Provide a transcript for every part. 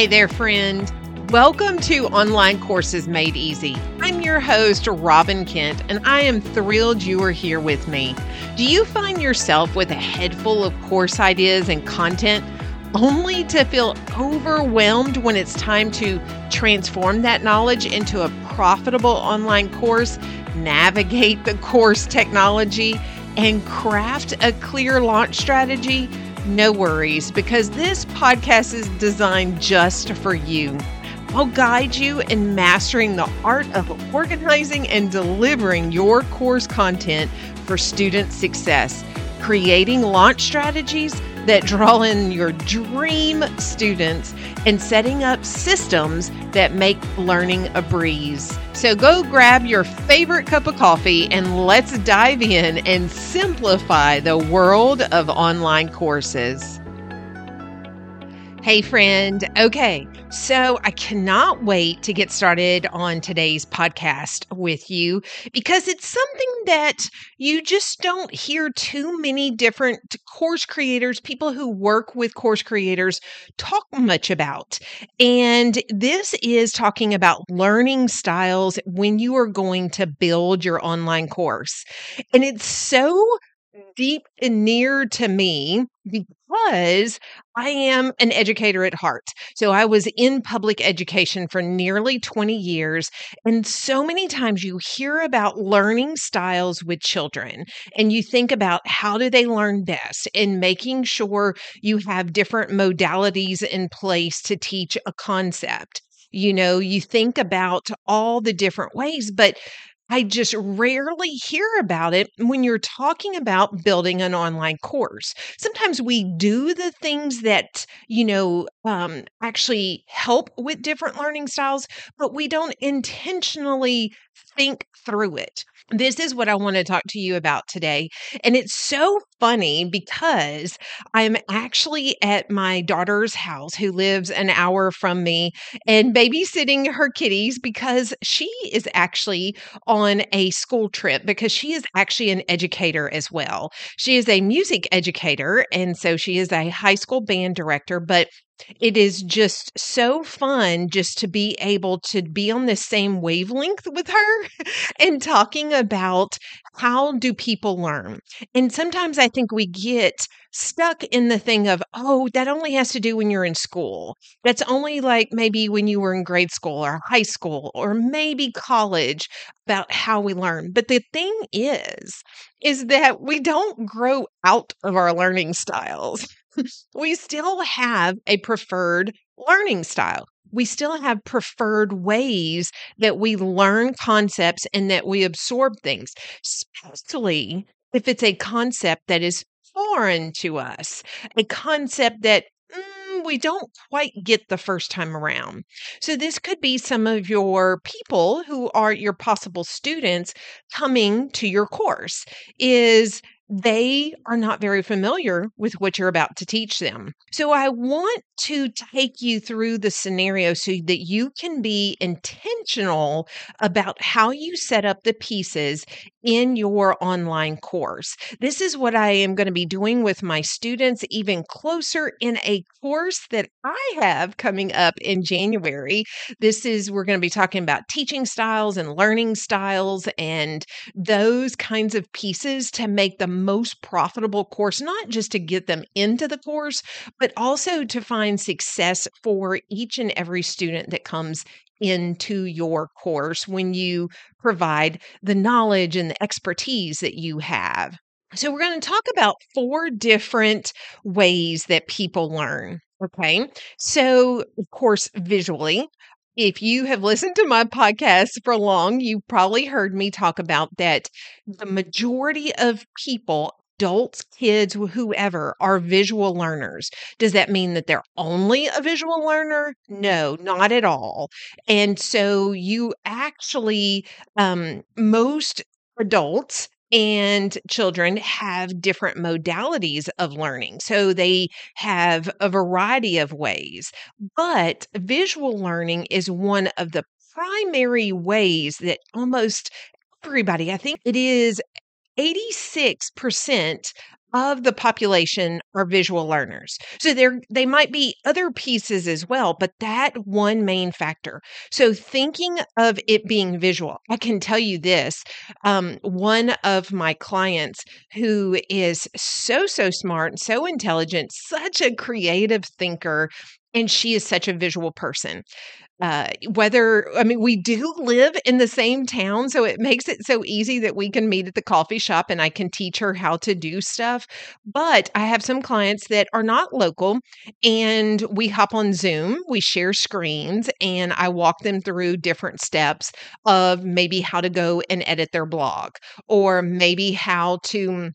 Hey there, friend. Welcome to Online Courses Made Easy. I'm your host, Robin Kent, and I am thrilled you are here with me. Do you find yourself with a head full of course ideas and content only to feel overwhelmed when it's time to transform that knowledge into a profitable online course, navigate the course technology, and craft a clear launch strategy? No worries, because this podcast is designed just for you. I'll guide you in mastering the art of organizing and delivering your course content for student success, creating launch strategies that draw in your dream students, and setting up systems that make learning a breeze. So go grab your favorite cup of coffee and let's dive in and simplify the world of online courses. Hey friend, okay, so I cannot wait to get started on today's podcast with you because it's something that you just don't hear too many different course creators, people who work with course creators, talk much about. And this is talking about learning styles when you are going to build your online course. And it's so deep and near to me because I am an educator at heart. So I was in public education for nearly 20 years. And so many times you hear about learning styles with children and you think about how do they learn best and making sure you have different modalities in place to teach a concept. You know, you think about all the different ways, but I just rarely hear about it when you're talking about building an online course. Sometimes we do the things that, actually help with different learning styles, but we don't intentionally think through it. This is what I want to talk to you about today. And it's so funny because I'm actually at my daughter's house who lives an hour from me and babysitting her kitties because she is actually on a school trip because she is actually an educator as well. She is a music educator. And so she is a high school band director, but it is just so fun just to be able to be on the same wavelength with her and talking about how do people learn. And sometimes I think we get stuck in the thing of, oh, that only has to do when you're in school. That's only like maybe when you were in grade school or high school or maybe college about how we learn. But the thing is that we don't grow out of our learning styles. We still have a preferred learning style. We still have preferred ways that we learn concepts and that we absorb things, especially if it's a concept that is foreign to us, a concept that we don't quite get the first time around. So this could be some of your people who are your possible students coming to your course is they are not very familiar with what you're about to teach them. So I want to take you through the scenario so that you can be intentional about how you set up the pieces in your online course. This is what I am going to be doing with my students even closer in a course that I have coming up in January. We're going to be talking about teaching styles and learning styles and those kinds of pieces to make the most profitable course, not just to get them into the course, but also to find success for each and every student that comes into your course when you provide the knowledge and the expertise that you have. So we're going to talk about 4 different ways that people learn. Okay. So of course, visually, if you have listened to my podcast for long, you probably heard me talk about that the majority of people, adults, kids, whoever, are visual learners. Does that mean that they're only a visual learner? No, not at all. And so you actually, most adults and children have different modalities of learning. So they have a variety of ways, but visual learning is one of the primary ways that almost everybody, I think it is 86% of the population are visual learners. So they might be other pieces as well, but that one main factor. So thinking of it being visual, I can tell you this. One of my clients who is so smart and so intelligent, such a creative thinker, and she is such a visual person. We do live in the same town, so it makes it so easy that we can meet at the coffee shop and I can teach her how to do stuff. But I have some clients that are not local and we hop on Zoom, we share screens, and I walk them through different steps of maybe how to go and edit their blog or maybe how to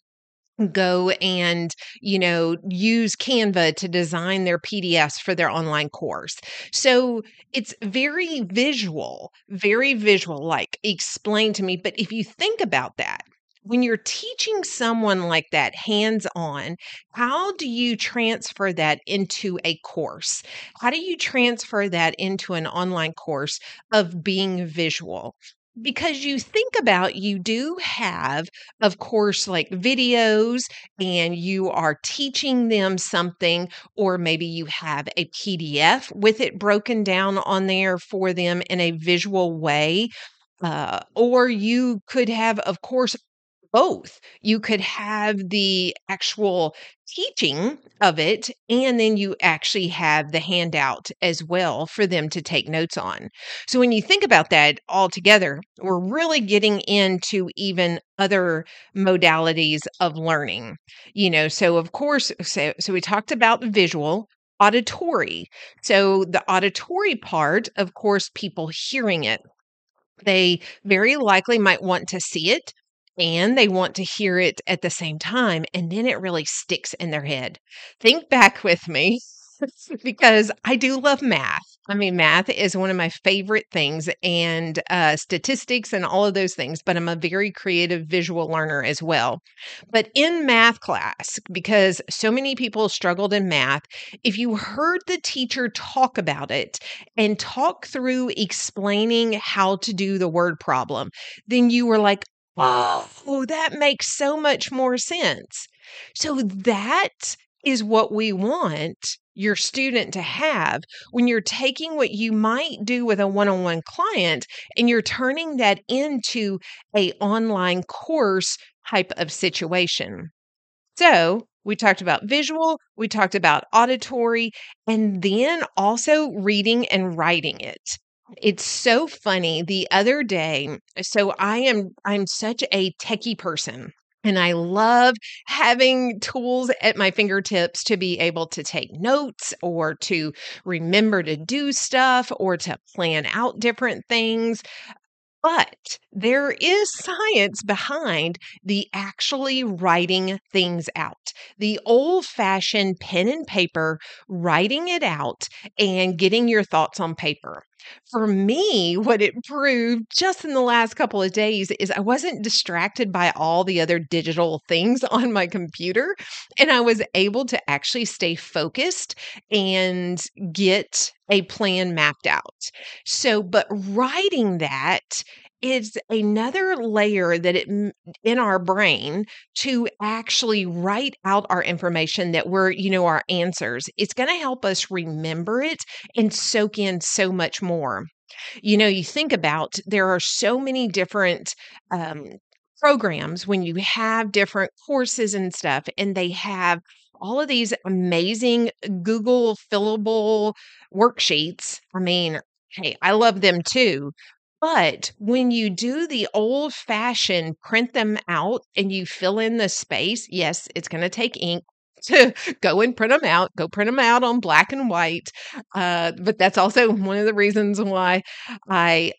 go and, use Canva to design their PDFs for their online course. So it's very visual, like explain to me. But if you think about that, when you're teaching someone like that hands-on, how do you transfer that into a course? How do you transfer that into an online course of being visual? Because you think about, you do have, of course, like videos, and you are teaching them something, or maybe you have a PDF with it broken down on there for them in a visual way. Or you could have, of course, both. You could have the actual teaching of it, and then you actually have the handout as well for them to take notes on. So when you think about that all together, we're really getting into even other modalities of learning. So of course, so we talked about visual. Auditory. So the auditory part, of course, people hearing it, they very likely might want to see it, and they want to hear it at the same time. And then it really sticks in their head. Think back with me because I do love math. Math is one of my favorite things, and statistics and all of those things, but I'm a very creative visual learner as well. But in math class, because so many people struggled in math, if you heard the teacher talk about it and talk through explaining how to do the word problem, then you were like, oh, that makes so much more sense. So that is what we want your student to have when you're taking what you might do with a one-on-one client and you're turning that into an online course type of situation. So we talked about visual, we talked about auditory, and then also reading and writing it. It's so funny. The other day, so I'm such a techie person, and I love having tools at my fingertips to be able to take notes or to remember to do stuff or to plan out different things. But there is science behind the actually writing things out, the old-fashioned pen and paper, writing it out and getting your thoughts on paper. For me, what it proved just in the last couple of days is I wasn't distracted by all the other digital things on my computer, and I was able to actually stay focused and get a plan mapped out. So, but writing that is another layer that in our brain to actually write out our information that we're, our answers. It's going to help us remember it and soak in so much more. You think about, there are so many different programs when you have different courses and stuff, and they have all of these amazing Google fillable worksheets. Hey, I love them too. But when you do the old-fashioned print them out and you fill in the space, yes, it's going to take ink to go and print them out, on black and white. But that's also one of the reasons why I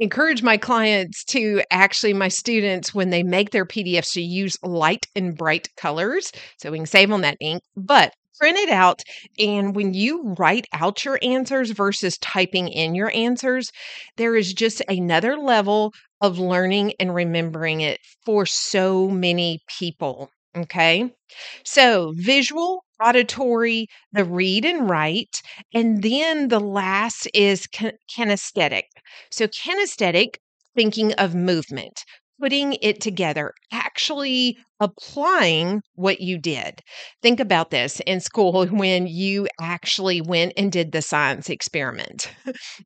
encourage my clients to actually, my students, when they make their PDFs, to use light and bright colors so we can save on that ink. But print it out, and when you write out your answers versus typing in your answers, there is just another level of learning and remembering it for so many people. Okay. So visual, auditory, the read and write. And then the last is kinesthetic. So kinesthetic, thinking of movement, putting it together, actually applying what you did. Think about this in school when you actually went and did the science experiment.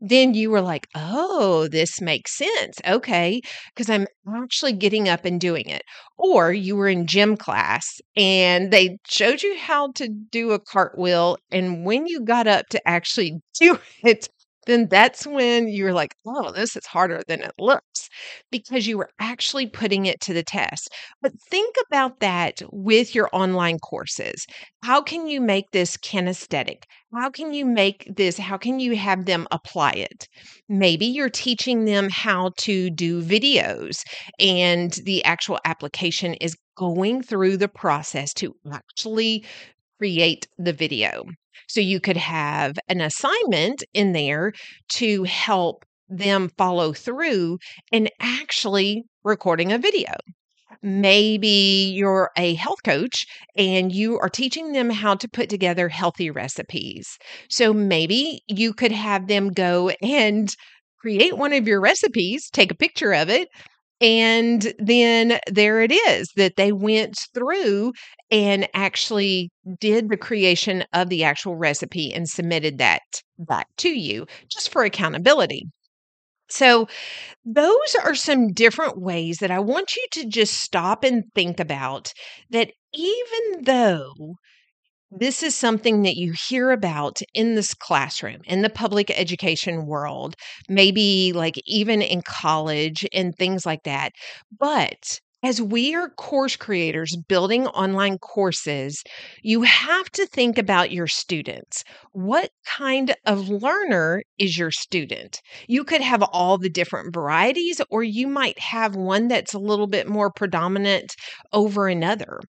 Then you were like, oh, this makes sense. Okay, because I'm actually getting up and doing it. Or you were in gym class and they showed you how to do a cartwheel. And when you got up to actually do it, then that's when you're like, oh, this is harder than it looks, because you were actually putting it to the test. But think about that with your online courses. How can you make this kinesthetic? How can you make this? How can you have them apply it? Maybe you're teaching them how to do videos, and the actual application is going through the process to actually create the video. So you could have an assignment in there to help them follow through and actually recording a video. Maybe you're a health coach and you are teaching them how to put together healthy recipes. So maybe you could have them go and create one of your recipes, take a picture of it, and then there it is that they went through and actually did the creation of the actual recipe and submitted that back to you just for accountability. So those are some different ways that I want you to just stop and think about that, even though this is something that you hear about in this classroom, in the public education world, maybe like even in college and things like that. But as we are course creators building online courses, you have to think about your students. What kind of learner is your student? You could have all the different varieties, or you might have one that's a little bit more predominant over another.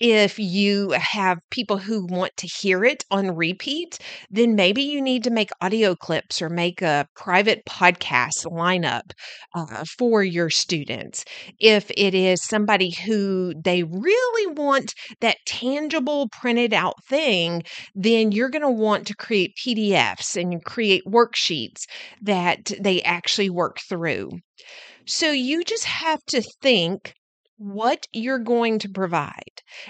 If you have people who want to hear it on repeat, then maybe you need to make audio clips or make a private podcast lineup for your students. If it is somebody who they really want that tangible printed out thing, then you're going to want to create PDFs and create worksheets that they actually work through. So you just have to think what you're going to provide.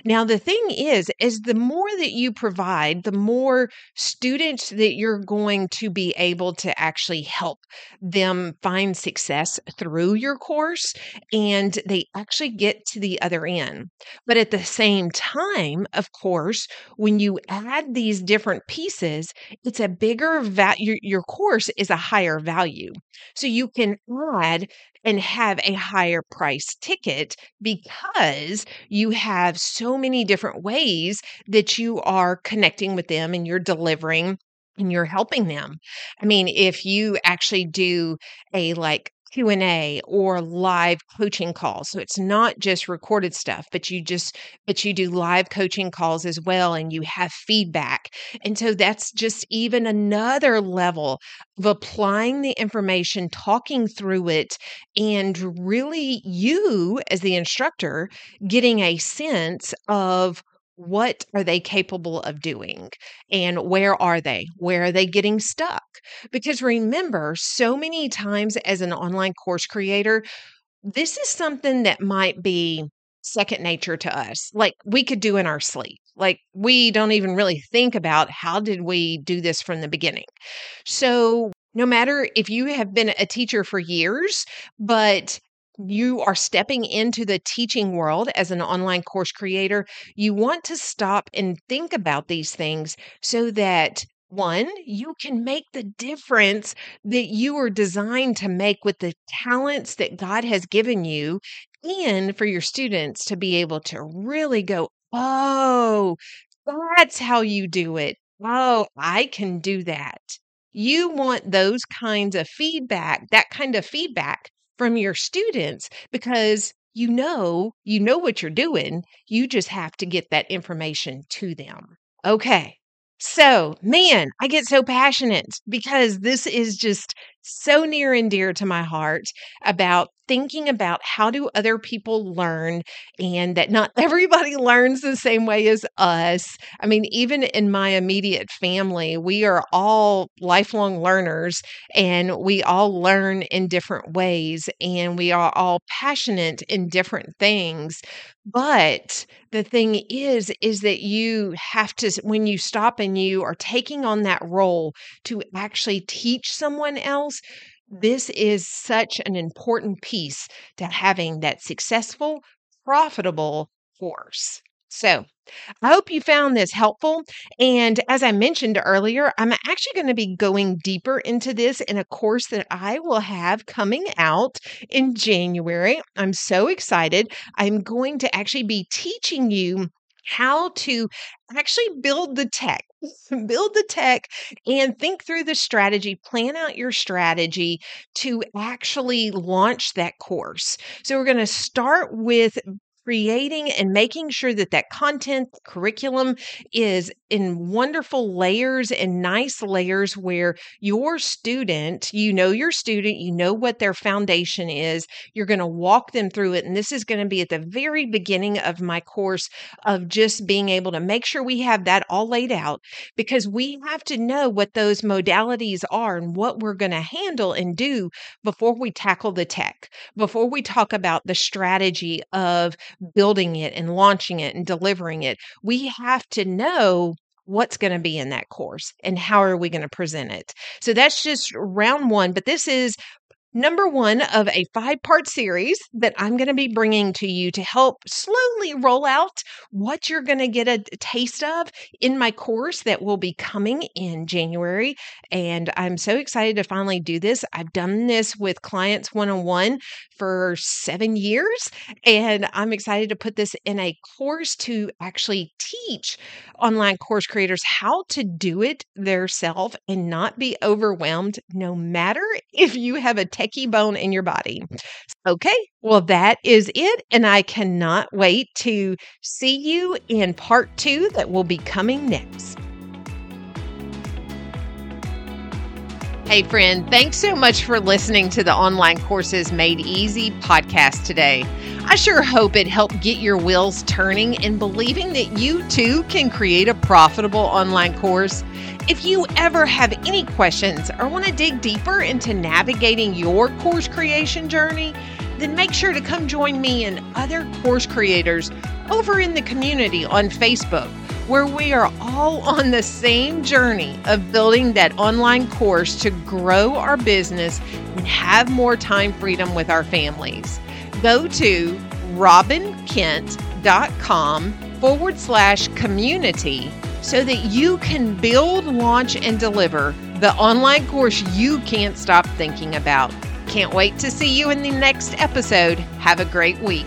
Now, the thing is the more that you provide, the more students that you're going to be able to actually help them find success through your course, and they actually get to the other end. But at the same time, of course, when you add these different pieces, it's a bigger value. Your course is a higher value. So you can add and have a higher price ticket because you have so many different ways that you are connecting with them and you're delivering and you're helping them. I mean, if you actually do a like Q&A or live coaching calls. So it's not just recorded stuff, but you do live coaching calls as well, and you have feedback. And so that's just even another level of applying the information, talking through it, and really you as the instructor getting a sense of what are they capable of doing and where are they? Where are they getting stuck? Because remember, so many times as an online course creator, this is something that might be second nature to us. Like we could do in our sleep. Like we don't even really think about how did we do this from the beginning. So no matter if you have been a teacher for years, but you are stepping into the teaching world as an online course creator, you want to stop and think about these things so that, one, you can make the difference that you are designed to make with the talents that God has given you, and for your students to be able to really go, oh, that's how you do it. Oh, I can do that. You want those kinds of feedback, that kind of feedback from your students, because you know what you're doing. You just have to get that information to them. Okay. So, man, I get so passionate because this is just so near and dear to my heart about thinking about how do other people learn and that not everybody learns the same way as us. I mean, even in my immediate family, we are all lifelong learners and we all learn in different ways and we are all passionate in different things. But the thing is that you have to, when you stop and you are taking on that role to actually teach someone else, this is such an important piece to having that successful, profitable course. So I hope you found this helpful. And as I mentioned earlier, I'm actually going to be going deeper into this in a course that I will have coming out in January. I'm so excited. I'm going to actually be teaching you how to actually build the tech and think through the strategy, plan out your strategy to actually launch that course. So we're going to start with creating and making sure that that content curriculum is in wonderful layers and nice layers where your student, you know what their foundation is, you're going to walk them through it. And this is going to be at the very beginning of my course of just being able to make sure we have that all laid out, because we have to know what those modalities are and what we're going to handle and do before we tackle the tech, before we talk about the strategy of building it and launching it and delivering it. We have to know what's going to be in that course and how are we going to present it. So that's just round one, but this is number one of a 5-part series that I'm going to be bringing to you to help slowly roll out what you're going to get a taste of in my course that will be coming in January. And I'm so excited to finally do this. I've done this with clients one-on-one for 7 years, and I'm excited to put this in a course to actually teach online course creators how to do it themselves and not be overwhelmed, no matter if you have a techie bone in your body. Okay, well, that is it. And I cannot wait to see you in part 2 that will be coming next. Hey friend, thanks so much for listening to the Online Courses Made Easy podcast today. I sure hope it helped get your wheels turning and believing that you too can create a profitable online course. If you ever have any questions or want to dig deeper into navigating your course creation journey, then make sure to come join me and other course creators over in the community on Facebook, where we are all on the same journey of building that online course to grow our business and have more time freedom with our families. Go to robinkent.com/community so that you can build, launch, and deliver the online course you can't stop thinking about. Can't wait to see you in the next episode. Have a great week.